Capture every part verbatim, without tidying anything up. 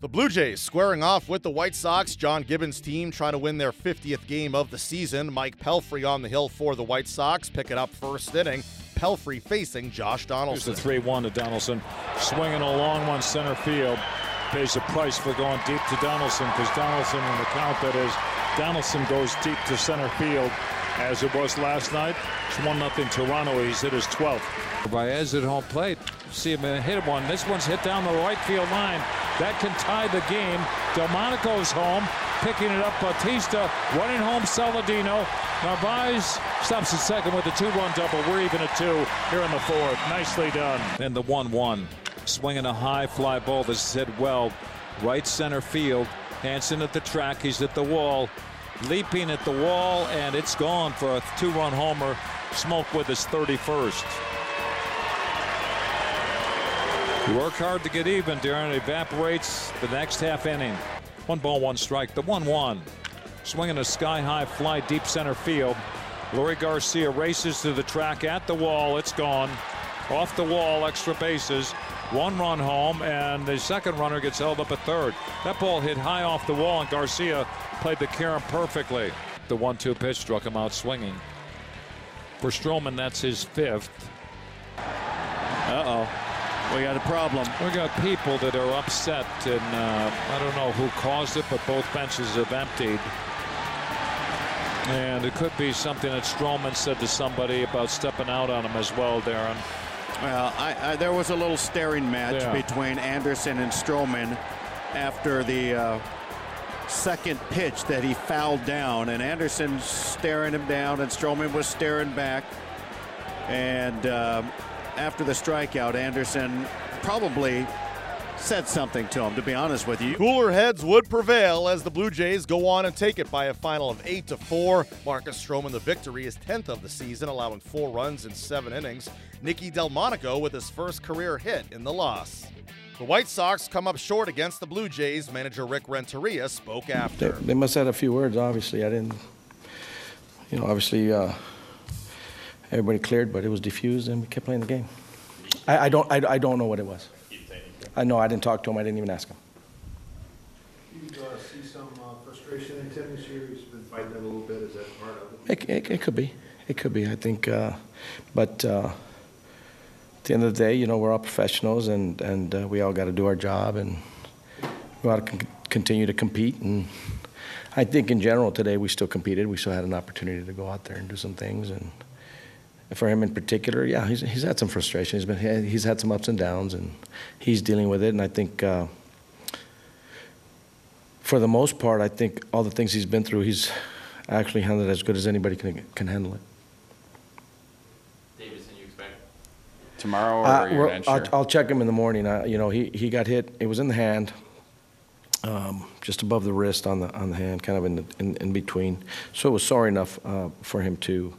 The Blue Jays squaring off with the White Sox. John Gibbons' team trying to win their fiftieth game of the season. Mike Pelfrey on the hill for the White Sox. Pick it up first inning. Pelfrey facing Josh Donaldson. Here's the three one to Donaldson. Swinging a long one center field. Pays the price for going deep to Donaldson, because Donaldson, in the count that is, Donaldson goes deep to center field, as it was last night. It's one nothing Toronto. He's hit his twelfth. Baez at home plate. See him hit one. This one's hit down the right field line. That can tie the game. Delmonico's home. Picking it up, Bautista. Running home, Saladino. Narvaez stops at second with a two run double. We're even at two here in the fourth. Nicely done. And the one one. Swinging a high fly ball. This is hit well. Right center field. Hanson at the track. He's at the wall. Leaping at the wall, and it's gone for a two run homer. Smoke with his thirty-first. You work hard to get even, Darren. Evaporates the next half inning. One ball, one strike. The one one. Swinging a sky-high fly deep center field. Leury Garcia races to the track at the wall. It's gone. Off the wall, extra bases. One run home, and the second runner gets held up at third. That ball hit high off the wall, and Garcia played the carom perfectly. The one two pitch struck him out swinging. For Stroman, that's his fifth. Uh-oh. We got a problem. We got people that are upset, and uh, I don't know who caused it, but both benches have emptied. And it could be something that Stroman said to somebody about stepping out on him as well, Darren. Well, I, I, there was a little staring match yeah. between Anderson and Stroman after the uh, second pitch that he fouled down, and Anderson staring him down, and Stroman was staring back. And uh, after the strikeout, Anderson probably said something to him, to be honest with you. Cooler heads would prevail as the Blue Jays go on and take it by a final of eight to four. Marcus Stroman, the victory, is tenth of the season, allowing four runs in seven innings. Nicky Delmonico with his first career hit in the loss. The White Sox come up short against the Blue Jays. Manager Rick Renteria spoke after. They, they must have had a few words, obviously. I didn't, you know, obviously uh, everybody cleared, but it was diffused, and we kept playing the game. I, I, don't, I, I don't know what it was. I know I didn't talk to him. I didn't even ask him. Do you uh, see some uh, frustration in Tim this year? He's been fighting it a little bit. Is that part of it? It, it, it could be. It could be. I think. Uh, but uh, at the end of the day, you know, we're all professionals, and and uh, we all got to do our job, and we ought to con continue to compete. And I think in general today we still competed. We still had an opportunity to go out there and do some things. And for him in particular, yeah, he's he's had some frustration. He's been he's had some ups and downs, and he's dealing with it. And I think, uh, for the most part, I think all the things he's been through, he's actually handled it as good as anybody can can handle it. Davidson, you expect tomorrow, or uh, you're not sure? I'll, I'll check him in the morning. I, you know, he he got hit. It was in the hand, um, just above the wrist on the on the hand, kind of in the, in, in between. So it was sore enough uh, for him to,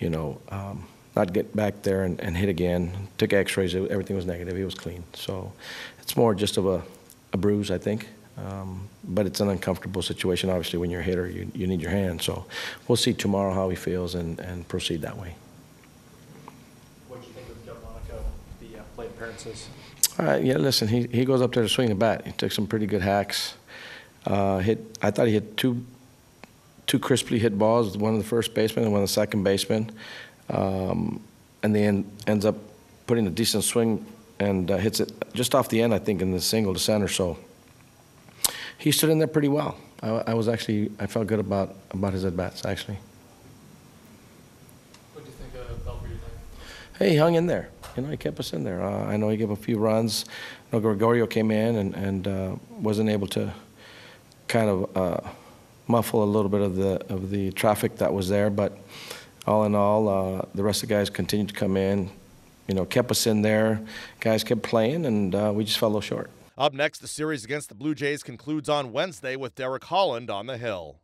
you know, um, not get back there and, and hit again. Took x-rays, everything was negative, he was clean. So it's more just of a, a bruise, I think. Um, but it's an uncomfortable situation, obviously, when you're a hitter, you, you need your hand. So we'll see tomorrow how he feels and, and proceed that way. What do you think of Delmonico, the uh, plate appearances? All right, yeah, listen, he, he goes up there to swing the bat. He took some pretty good hacks. Uh, hit, I thought he hit two Two crisply hit balls, one of the first baseman and one of the second baseman, um, and then ends up putting a decent swing and uh, hits it just off the end, I think, in the single to center. So he stood in there pretty well. I, I was actually, I felt good about about his at bats actually. What do you think of Pelfrey today? Hey, he hung in there. You know, he kept us in there. Uh, I know he gave a few runs. You know, Gregorio came in and and uh, wasn't able to kind of. Uh, muffle a little bit of the of the traffic that was there, but all in all, uh, the rest of the guys continued to come in, you know, kept us in there. Guys kept playing, and uh, we just fell a little short. Up next, the series against the Blue Jays concludes on Wednesday with Derek Holland on the hill.